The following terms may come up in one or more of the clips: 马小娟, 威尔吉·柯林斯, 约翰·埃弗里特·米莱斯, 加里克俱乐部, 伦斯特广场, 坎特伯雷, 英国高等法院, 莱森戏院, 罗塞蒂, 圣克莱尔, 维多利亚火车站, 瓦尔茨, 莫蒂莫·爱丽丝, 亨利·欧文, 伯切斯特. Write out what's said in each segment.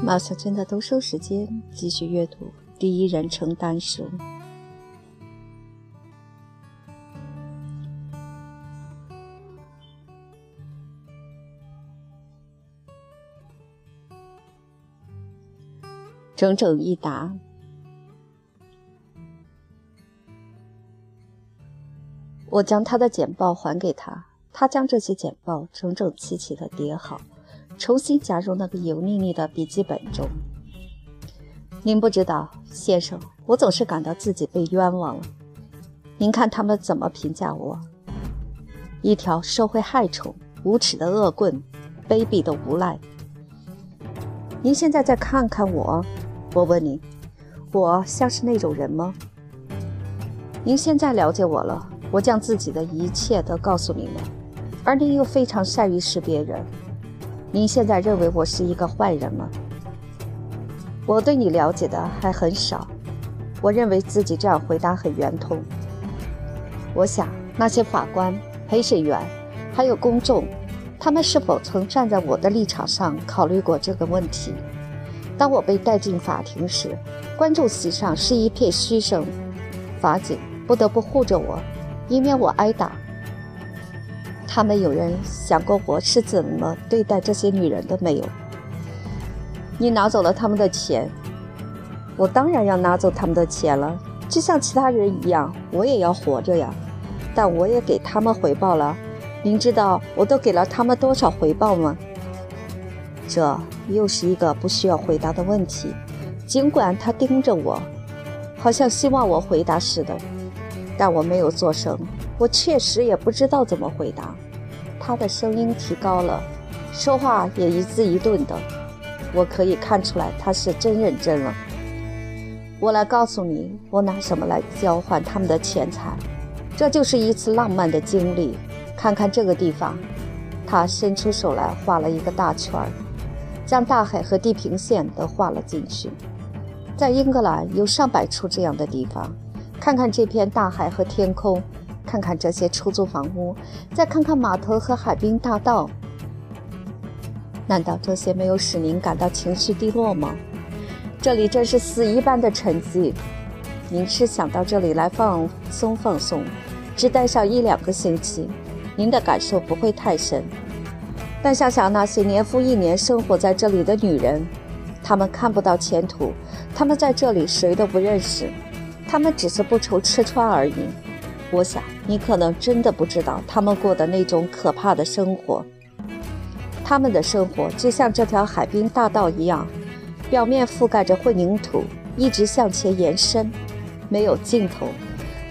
马小娟的读书时间继续阅读第一人称单数。整整一沓，我将他的简报还给他，他将这些简报整整齐齐地叠好，重新夹入那个油腻腻的笔记本中。您不知道，先生，我总是感到自己被冤枉了。您看他们怎么评价我：一条社会害虫，无耻的恶棍，卑鄙的无赖。您现在再看看我，我问您，我像是那种人吗？您现在了解我了，我将自己的一切都告诉您了，而您又非常善于识别人。您现在认为我是一个坏人吗？我对你了解的还很少，我认为自己这样回答很圆通。我想那些法官、陪审员还有公众，他们是否曾站在我的立场上考虑过这个问题？当我被带进法庭时，观众席上是一片嘘声，法警不得不护着我，以免我挨打。他们有人想过我是怎么对待这些女人的没有？你拿走了他们的钱，我当然要拿走他们的钱了，就像其他人一样，我也要活着呀。但我也给他们回报了。您知道我都给了他们多少回报吗？这又是一个不需要回答的问题，尽管他盯着我，好像希望我回答似的，但我没有作声。我确实也不知道怎么回答。他的声音提高了，说话也一字一顿的，我可以看出来他是真认真了。我来告诉你，我拿什么来交换他们的钱财。这就是一次浪漫的经历。看看这个地方，他伸出手来画了一个大圈，将大海和地平线都画了进去。在英格兰有100处这样的地方。看看这片大海和天空，看看这些出租房屋，再看看码头和海滨大道。难道这些没有使您感到情绪低落吗？这里真是死一般的沉寂。您是想到这里来放松放松，只待上1-2个星期。您的感受不会太深，但想想那些年复一年生活在这里的女人，她们看不到前途，她们在这里谁都不认识，她们只是不愁吃穿而已。我想你可能真的不知道她们过的那种可怕的生活。她们的生活就像这条海滨大道一样，表面覆盖着混凝土，一直向前延伸，没有尽头。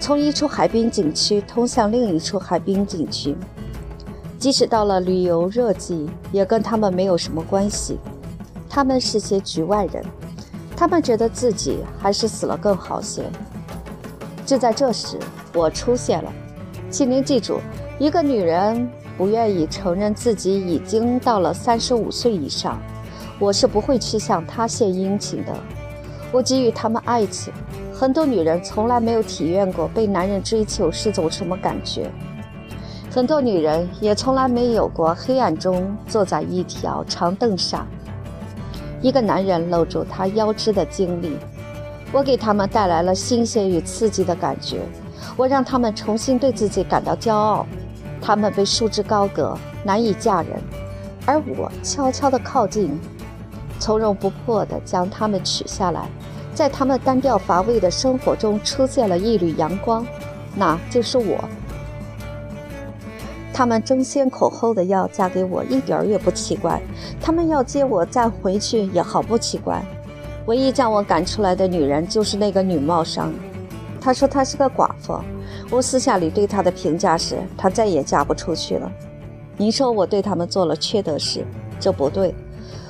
从一处海滨景区通向另一处海滨景区，即使到了旅游热季，也跟他们没有什么关系。他们是些局外人，他们觉得自己还是死了更好些。就在这时，我出现了。请您记住，一个女人不愿意承认自己已经到了35岁以上，我是不会去向她献殷勤的。我给予她们爱情。很多女人从来没有体验过被男人追求是种什么感觉，很多女人也从来没有过黑暗中坐在一条长凳上，一个男人搂住她腰肢的经历。我给她们带来了新鲜与刺激的感觉，我让她们重新对自己感到骄傲。她们被束之高阁，难以嫁人，而我悄悄地靠近，从容不迫地将她们取下来。在他们单调乏味的生活中出现了一缕阳光，那就是我。他们争先恐后的要嫁给我一点也不奇怪，他们要接我再回去也毫不奇怪。唯一将我赶出来的女人就是那个女帽商，她说她是个寡妇。我私下里对她的评价是，她再也嫁不出去了。您说我对他们做了缺德事，这不对。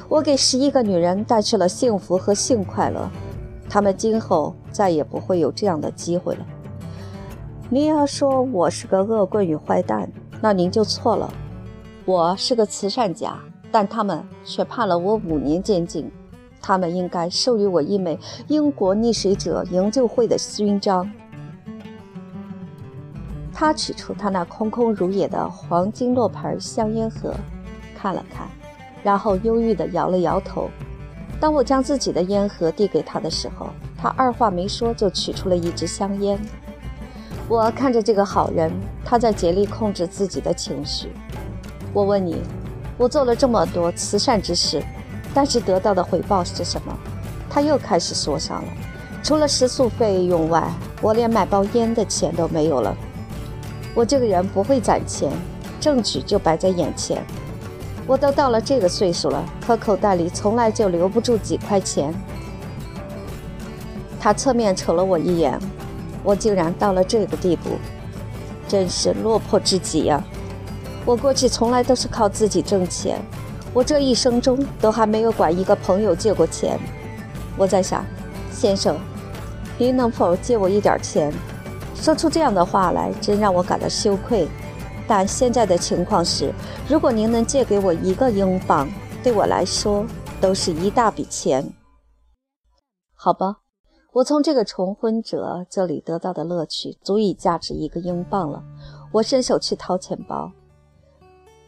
我给11个女人带去了幸福和性快乐，他们今后再也不会有这样的机会了。您要说我是个恶棍与坏蛋，那您就错了。我是个慈善家，但他们却判了我5年监禁。他们应该授予我一枚英国溺水者营救会的勋章。他取出他那空空如也的黄金落牌香烟盒，看了看，然后忧郁地摇了摇头。当我将自己的烟盒递给他的时候，他二话没说就取出了一支香烟。我看着这个好人，他在竭力控制自己的情绪。我问你，我做了这么多慈善之事，但是得到的回报是什么？他又开始说上了，除了食宿费用外，我连买包烟的钱都没有了。我这个人不会攒钱，证据就摆在眼前。我都到了这个岁数了，可口袋里从来就留不住几块钱。他侧面瞅了我一眼，我竟然到了这个地步，真是落魄至极呀！我过去从来都是靠自己挣钱，我这一生中都还没有管一个朋友借过钱。我在想，先生，您能否借我一点钱？说出这样的话来，真让我感到羞愧。但现在的情况是，如果您能借给我1个英镑，对我来说都是一大笔钱。好吧，我从这个重婚者这里得到的乐趣足以价值1个英镑了。我伸手去掏钱包。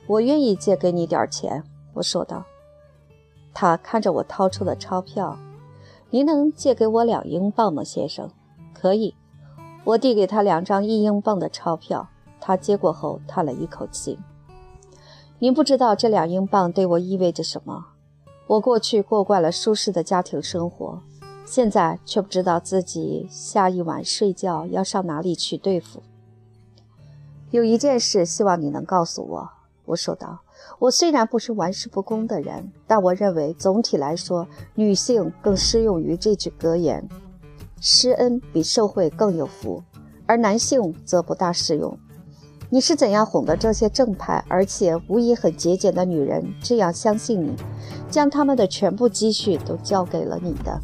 我愿意借给你点钱，我说道。他看着我掏出的钞票。您能借给我2英镑吗，先生？可以。我递给他2张1英镑的钞票。他接过后叹了一口气。您不知道这2英镑对我意味着什么。我过去过惯了舒适的家庭生活，现在却不知道自己下一晚睡觉要上哪里去对付。有一件事希望你能告诉我，我说道。我虽然不是玩世不恭的人，但我认为总体来说，女性更适用于这句格言。施恩比受惠更有福，而男性则不大适用。你是怎样哄得这些正派而且无疑很节俭的女人这样相信你，将她们的全部积蓄都交给了你的？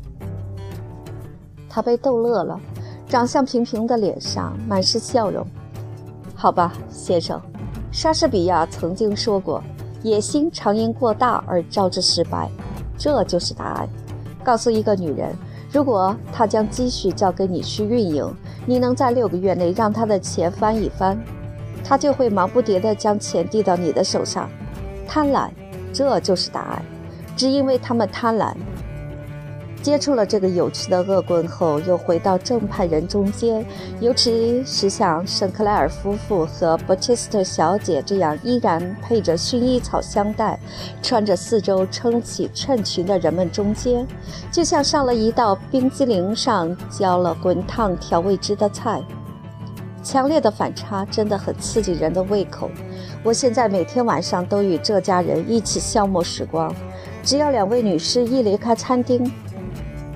他被逗乐了，长相平平的脸上满是笑容。好吧，先生，莎士比亚曾经说过，野心常因过大而招致失败，这就是答案。告诉一个女人，如果她将积蓄交给你去运营，你能在6个月内让她的钱翻一番，他就会忙不迭地将钱递到你的手上。贪婪，这就是答案。只因为他们贪婪。接触了这个有趣的恶棍后，又回到正派人中间，尤其是像圣克莱尔夫妇和伯切斯特小姐这样依然配着薰衣草香带，穿着四周撑起衬裙的人们中间，就像上了一道冰激凌上浇了滚烫调味汁的菜。强烈的反差真的很刺激人的胃口。我现在每天晚上都与这家人一起消磨时光。只要2位女士一离开餐厅，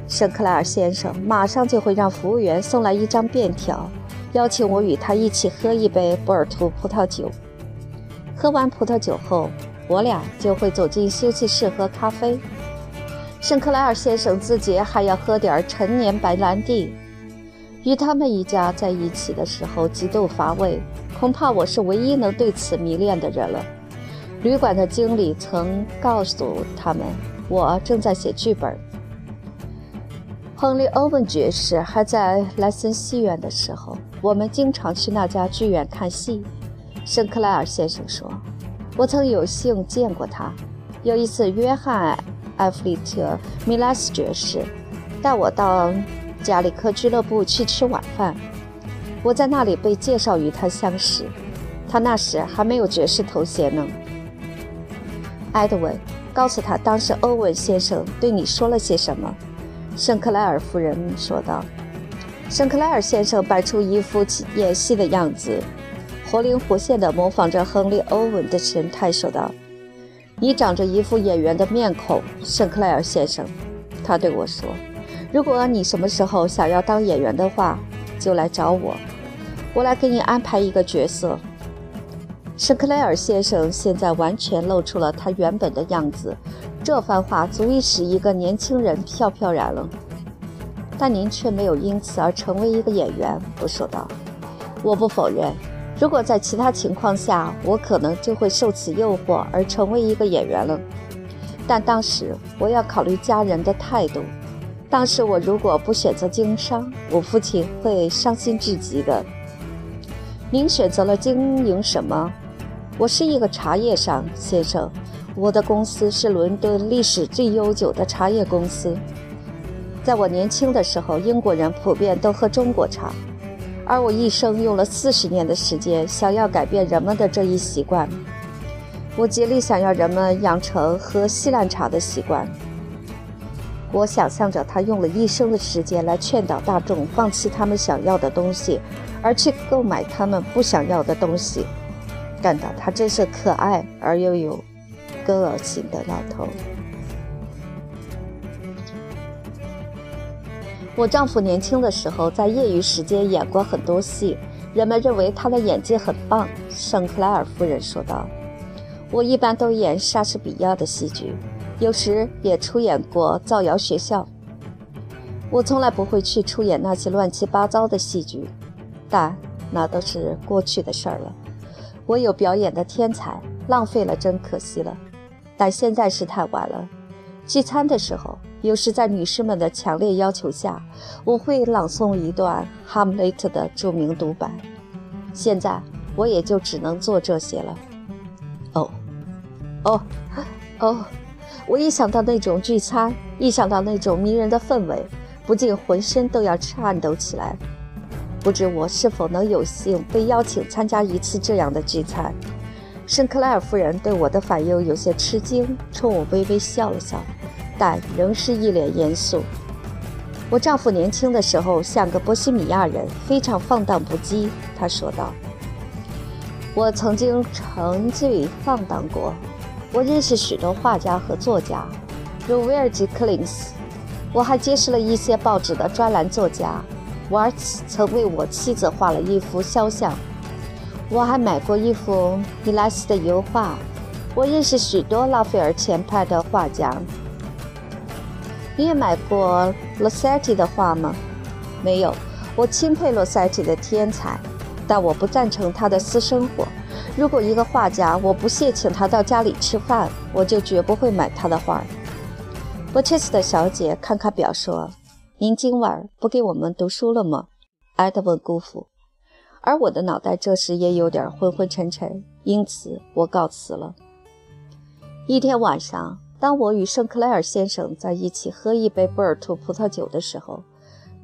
圣克莱尔先生马上就会让服务员送来一张便条，邀请我与他一起喝一杯波尔图葡萄酒。喝完葡萄酒后，我俩就会走进休息室喝咖啡。圣克莱尔先生自己还要喝点陈年白兰地。与他们一家在一起的时候极度乏味，恐怕我是唯一能对此迷恋的人了。旅馆的经理曾告诉他们，我正在写剧本。亨利·欧文爵士还在莱森戏院的时候，我们经常去那家剧院看戏。圣克莱尔先生说，我曾有幸见过他。有一次，约翰·埃弗里特·米莱斯爵士带我到加里克俱乐部去吃晚饭，我在那里被介绍与他相识。他那时还没有爵士头衔呢。埃德文，告诉他当时欧文先生对你说了些什么。圣克莱尔夫人说道。圣克莱尔先生摆出一副演戏的样子，活灵活现地模仿着亨利·欧文的神态，说道：“你长着一副演员的面孔，圣克莱尔先生。”他对我说。如果你什么时候想要当演员的话，就来找我，我来给你安排一个角色。圣克莱尔先生现在完全露出了他原本的样子，这番话足以使一个年轻人飘飘然了。但您却没有因此而成为一个演员，我说道。我不否认，如果在其他情况下，我可能就会受此诱惑而成为一个演员了。但当时我要考虑家人的态度。当时我如果不选择经商，我父亲会伤心至极的。您选择了经营什么？我是一个茶叶商，先生。我的公司是伦敦历史最悠久的茶叶公司。在我年轻的时候，英国人普遍都喝中国茶，而我一生用了40年的时间，想要改变人们的这一习惯。我竭力想要人们养成喝西兰茶的习惯。我想象着他用了一生的时间来劝导大众放弃他们想要的东西，而去购买他们不想要的东西，感到他真是可爱而又有根儿情的老头。我丈夫年轻的时候在业余时间演过很多戏，人们认为他的演技很棒。圣克莱尔夫人说道，我一般都演莎士比亚的戏剧，有时也出演过《造谣学校》。我从来不会去出演那些乱七八糟的戏剧，但那都是过去的事儿了。我有表演的天才，浪费了真可惜了，但现在是太晚了。聚餐的时候，有时在女士们的强烈要求下，我会朗诵一段哈姆雷特的著名独白。现在我也就只能做这些了。我一想到那种聚餐，一想到那种迷人的氛围，不禁浑身都要颤抖起来。不知我是否能有幸被邀请参加一次这样的聚餐。圣克莱尔夫人对我的反应有些吃惊，冲我微微笑了笑，但仍是一脸严肃。我丈夫年轻的时候像个波西米亚人，非常放荡不羁，他说道。我曾经沉醉放荡过。我认识许多画家和作家，如威尔吉·柯林斯。我还结识了一些报纸的专栏作家。瓦尔茨曾为我妻子画了一幅肖像。我还买过一幅米莱斯的油画。我认识许多拉斐尔前派的画家。你也买过罗塞蒂的画吗？没有。我钦佩罗塞蒂的天才，但我不赞成他的私生活。如果一个画家我不屑请他到家里吃饭，我就绝不会买他的画。伯切斯特小姐看看表说，您今晚不给我们读书了吗？埃德温姑父。而我的脑袋这时也有点昏昏沉沉，因此我告辞了。一天晚上，当我与圣克莱尔先生在一起喝一杯波尔图葡萄酒的时候，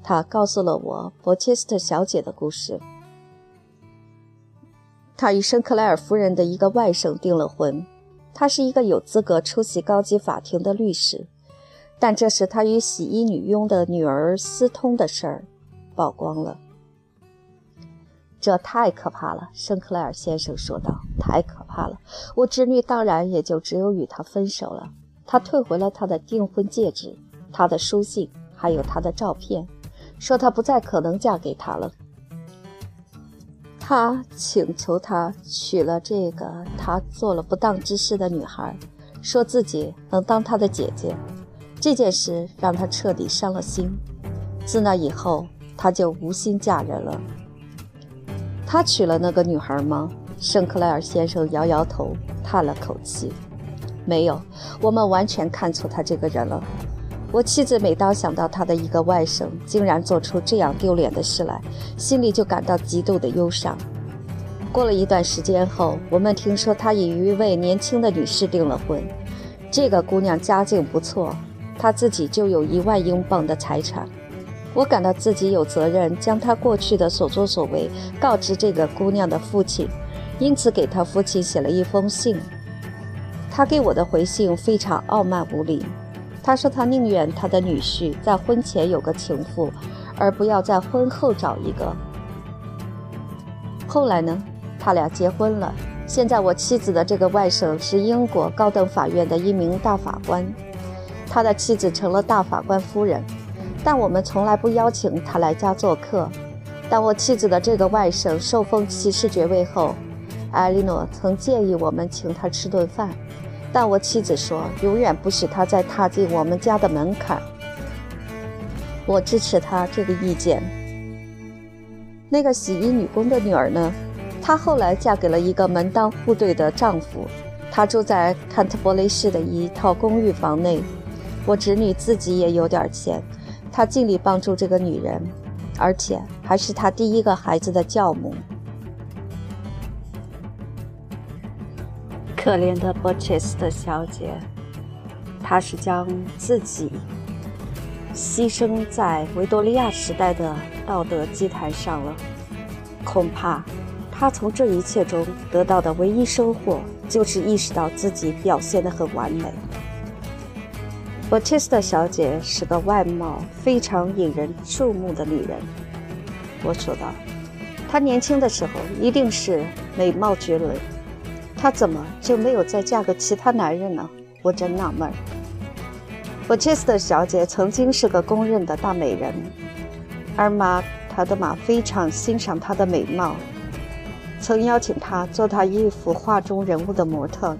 他告诉了我伯切斯特小姐的故事。他与圣克莱尔夫人的一个外甥订了婚，他是一个有资格出席高级法庭的律师，但这时他与洗衣女佣的女儿私通的事儿曝光了。这太可怕了，圣克莱尔先生说道，太可怕了。我侄女当然也就只有与他分手了。他退回了他的订婚戒指，他的书信，还有他的照片，说他不再可能嫁给他了。他请求他娶了这个他做了不当之事的女孩，说自己能当他的姐姐。这件事让他彻底伤了心，自那以后他就无心嫁人了。他娶了那个女孩吗？圣克莱尔先生摇摇头，叹了口气，没有，我们完全看错他这个人了。我妻子每当想到她的一个外甥竟然做出这样丢脸的事来，心里就感到极度的忧伤。过了一段时间后，我们听说她已与一位年轻的女士订了婚。这个姑娘家境不错，她自己就有1万英镑的财产。我感到自己有责任将她过去的所作所为告知这个姑娘的父亲，因此给她父亲写了一封信。她给我的回信非常傲慢无礼。他说他宁愿他的女婿在婚前有个情妇，而不要在婚后找一个。后来呢，他俩结婚了。现在我妻子的这个外甥是英国高等法院的一名大法官，他的妻子成了大法官夫人，但我们从来不邀请他来家做客。当我妻子的这个外甥受封骑士爵位后，艾莉诺曾建议我们请他吃顿饭，但我妻子说永远不许他再踏进我们家的门槛。我支持他这个意见。那个洗衣女工的女儿呢？她后来嫁给了一个门当户对的丈夫，她住在坎特伯雷市的一套公寓房内。我侄女自己也有点钱，她尽力帮助这个女人，而且还是她第一个孩子的教母。可怜的波切斯特小姐，她是将自己牺牲在维多利亚时代的道德祭坛上了。恐怕她从这一切中得到的唯一收获，就是意识到自己表现得很完美。波切斯特小姐是个外貌非常引人注目的女人，我说道。她年轻的时候一定是美貌绝伦，她怎么就没有再嫁给其他男人呢？我真纳闷。波切斯特小姐曾经是个公认的大美人，而她的妈非常欣赏她的美貌，曾邀请她做她一幅画中人物的模特。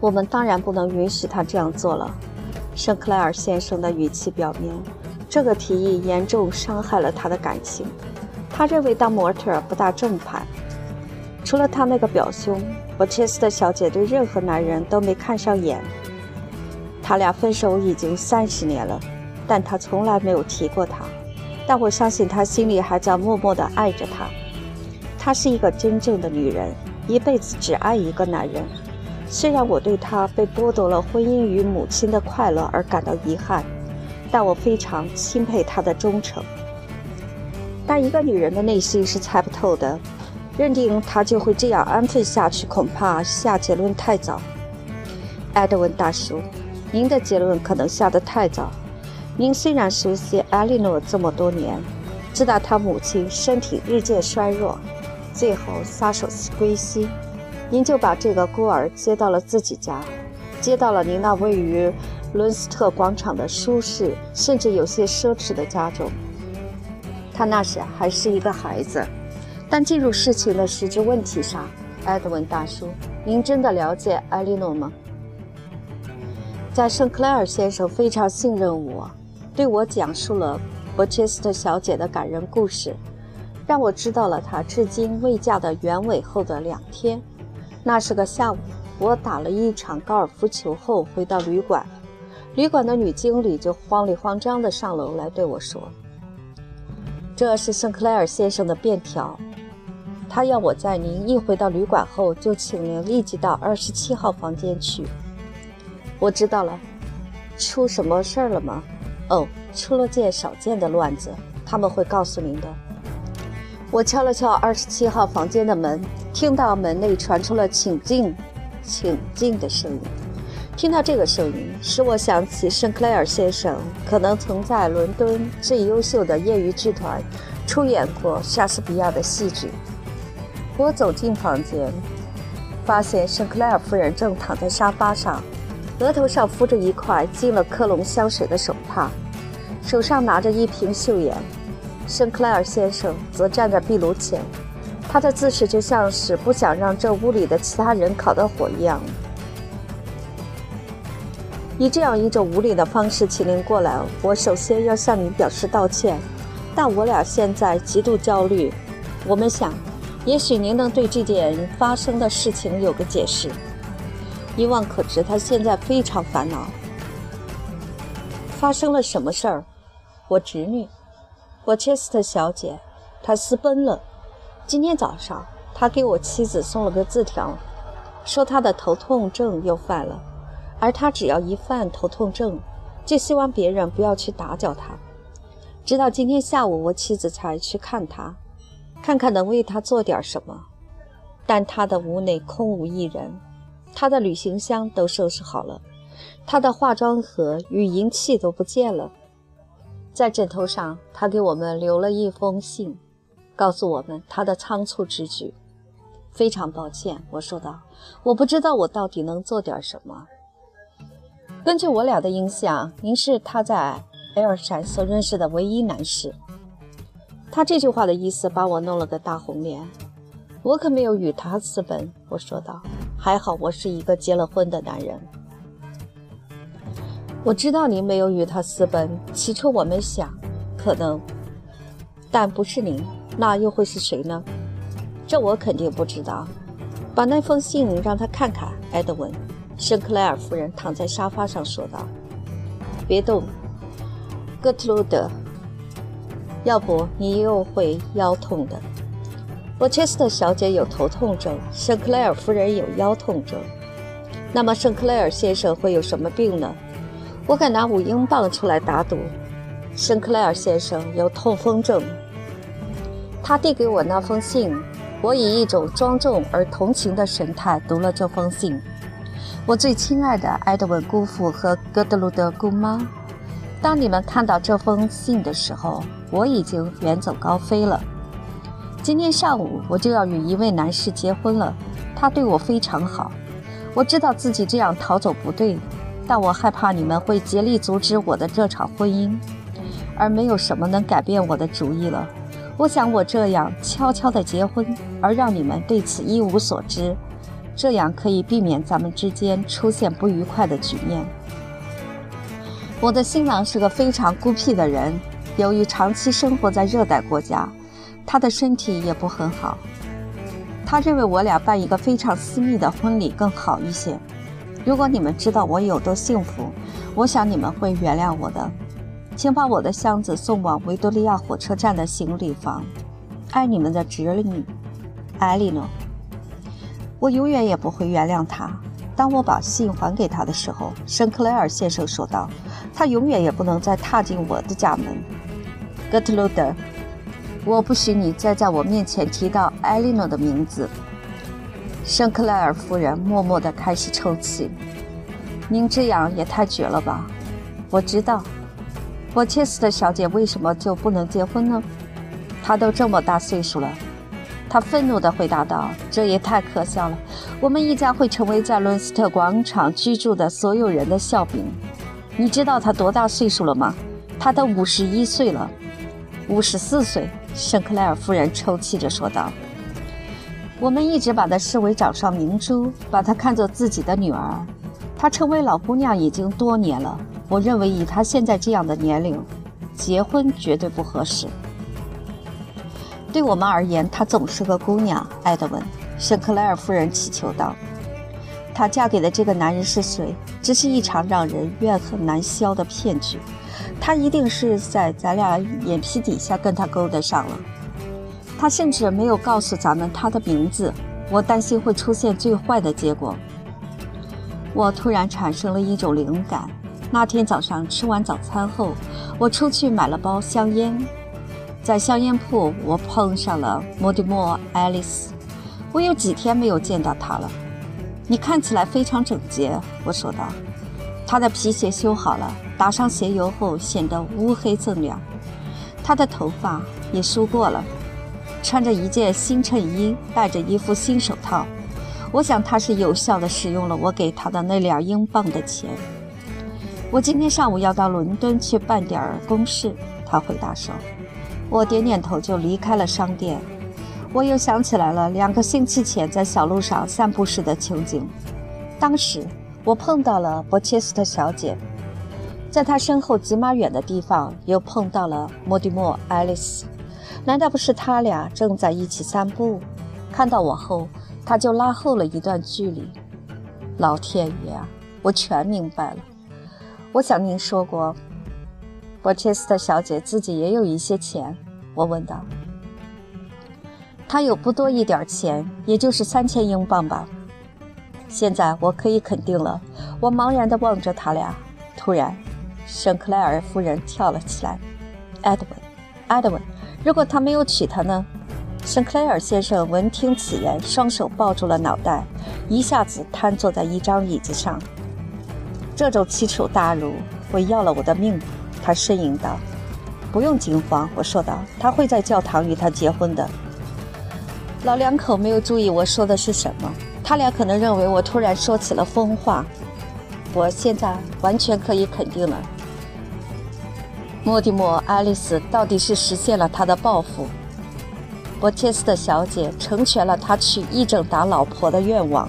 我们当然不能允许他这样做了。圣克莱尔先生的语气表明，这个提议严重伤害了他的感情。他认为当模特不大正派。除了他那个表兄，波切斯特小姐对任何男人都没看上眼。他俩分手已经30年了，但他从来没有提过他。但我相信他心里还在默默地爱着他。她是一个真正的女人，一辈子只爱一个男人。虽然我对她被剥夺了婚姻与母亲的快乐而感到遗憾，但我非常钦佩她的忠诚。但一个女人的内心是猜不透的，认定她就会这样安分下去，恐怕下结论太早。埃德温大叔，您的结论可能下得太早。您虽然熟悉艾莉诺这么多年，知道她母亲身体日渐衰弱，最后撒手归西。您就把这个孤儿接到了自己家，接到了您那位于伦斯特广场的舒适甚至有些奢侈的家中。他那时还是一个孩子，但进入事情的实质问题上，埃德温大叔，您真的了解艾莉诺吗？在圣克莱尔先生非常信任我，对我讲述了波切斯特小姐的感人故事，让我知道了她至今未嫁的原委后的2天。那是个下午，我打了一场高尔夫球后回到旅馆，旅馆的女经理就慌里慌张地上楼来对我说，这是圣克莱尔先生的便条，他要我在您一回到旅馆后就请您立即到27号房间去。我知道了。出什么事儿了吗？哦，出了件少见的乱子，他们会告诉您的。我敲了敲27号房间的门，听到门内传出了请进请进的声音。听到这个声音，使我想起圣克莱尔先生可能曾在伦敦最优秀的业余剧团出演过莎士比亚的戏剧。我走进房间，发现圣克莱尔夫人正躺在沙发上，额头上敷着一块浸了科隆香水的手帕，手上拿着一瓶嗅盐。圣克莱尔先生则站在壁炉前，他的姿势就像是不想让这屋里的其他人烤到火一样。以这样一种无理的方式请您过来，我首先要向您表示道歉。但我俩现在极度焦虑，我们想，也许您能对这件发生的事情有个解释。一望可知，他现在非常烦恼。发生了什么事儿？我侄女，波切斯特小姐，她私奔了。今天早上他给我妻子送了个字条，说他的头痛症又犯了，而他只要一犯头痛症，就希望别人不要去打搅他。直到今天下午，我妻子才去看他，看看能为他做点什么。但他的屋内空无一人，他的旅行箱都收拾好了，他的化妆盒与银器都不见了。在枕头上，他给我们留了一封信，告诉我们他的仓促之举。非常抱歉，我说道，我不知道我到底能做点什么。根据我俩的印象，您是他在埃尔山所认识的唯一男士。他这句话的意思把我弄了个大红脸。我可没有与他私奔，我说道，还好我是一个结了婚的男人。我知道您没有与他私奔，起初我们想可能，但不是您，那又会是谁呢？这我肯定不知道。把那封信让他看看，埃德温，圣克莱尔夫人躺在沙发上说道。别动，哥特鲁德，要不你又会腰痛的。波切斯特小姐有头痛症，圣克莱尔夫人有腰痛症。那么圣克莱尔先生会有什么病呢？我敢拿5英镑出来打赌，圣克莱尔先生有痛风症。他递给我那封信，我以一种庄重而同情的神态读了这封信。我最亲爱的埃德文姑父和哥德鲁德姑妈，当你们看到这封信的时候，我已经远走高飞了。今天上午我就要与一位男士结婚了，他对我非常好。我知道自己这样逃走不对，但我害怕你们会竭力阻止我的这场婚姻，而没有什么能改变我的主意了。我想我这样悄悄地结婚，而让你们对此一无所知，这样可以避免咱们之间出现不愉快的局面。我的新郎是个非常孤僻的人，由于长期生活在热带国家，他的身体也不很好。他认为我俩办一个非常私密的婚礼更好一些。如果你们知道我有多幸福，我想你们会原谅我的。请把我的箱子送往维多利亚火车站的行李房。爱你们的侄女艾莉诺。我永远也不会原谅他。当我把信还给他的时候，圣克莱尔先生说道，他永远也不能再踏进我的家门。格特鲁德，我不许你再在我面前提到艾莉诺的名字。圣克莱尔夫人默默地开始抽泣。您这样也太绝了吧。我知道波切斯特小姐为什么就不能结婚呢？她都这么大岁数了。她愤怒地回答道，这也太可笑了，我们一家会成为在伦斯特广场居住的所有人的笑柄。你知道她多大岁数了吗？她都51岁了。54岁，圣克莱尔夫人抽泣着说道。我们一直把她视为掌上明珠，把她看作自己的女儿。她成为老姑娘已经多年了，我认为以她现在这样的年龄，结婚绝对不合适。对我们而言，她总是个姑娘。埃德文，圣克莱尔夫人祈求道。她嫁给的这个男人是谁？这是一场让人怨恨难消的骗局。她一定是在咱俩眼皮底下跟他勾搭上了。她甚至没有告诉咱们她的名字，我担心会出现最坏的结果。我突然产生了一种灵感。那天早上吃完早餐后，我出去买了包香烟。在香烟铺，我碰上了莫蒂莫·爱丽丝。我有几天没有见到她了。你看起来非常整洁，我说道。她的皮鞋修好了，打上鞋油后显得乌黑锃亮。她的头发也梳过了，穿着一件新衬衣，戴着一副新手套。我想她是有效地使用了我给她的那2英镑的钱。我今天上午要到伦敦去办点公事，他回答说。我点点头就离开了商店。我又想起来了2个星期前在小路上散步时的情景。当时我碰到了伯切斯特小姐，在她身后几码远的地方又碰到了莫蒂莫·爱丽丝。难道不是他俩正在一起散步？看到我后，他就拉后了一段距离。老天爷啊，我全明白了。我想您说过，伯切斯特小姐自己也有一些钱，我问道。她有不多一点钱，也就是3000英镑吧。现在我可以肯定了。我茫然地望着他俩。突然，圣克莱尔夫人跳了起来。埃德文，如果他没有娶她呢？圣克莱尔先生闻听此言，双手抱住了脑袋，一下子瘫坐在一张椅子上。这种奇耻大辱，我要了我的命！他呻吟道。不用惊慌，我说道，他会在教堂与他结婚的。老两口没有注意我说的是什么，他俩可能认为我突然说起了疯话。我现在完全可以肯定了，莫蒂莫·爱丽丝到底是实现了他的抱负。伯切斯特小姐成全了他娶一整打老婆的愿望。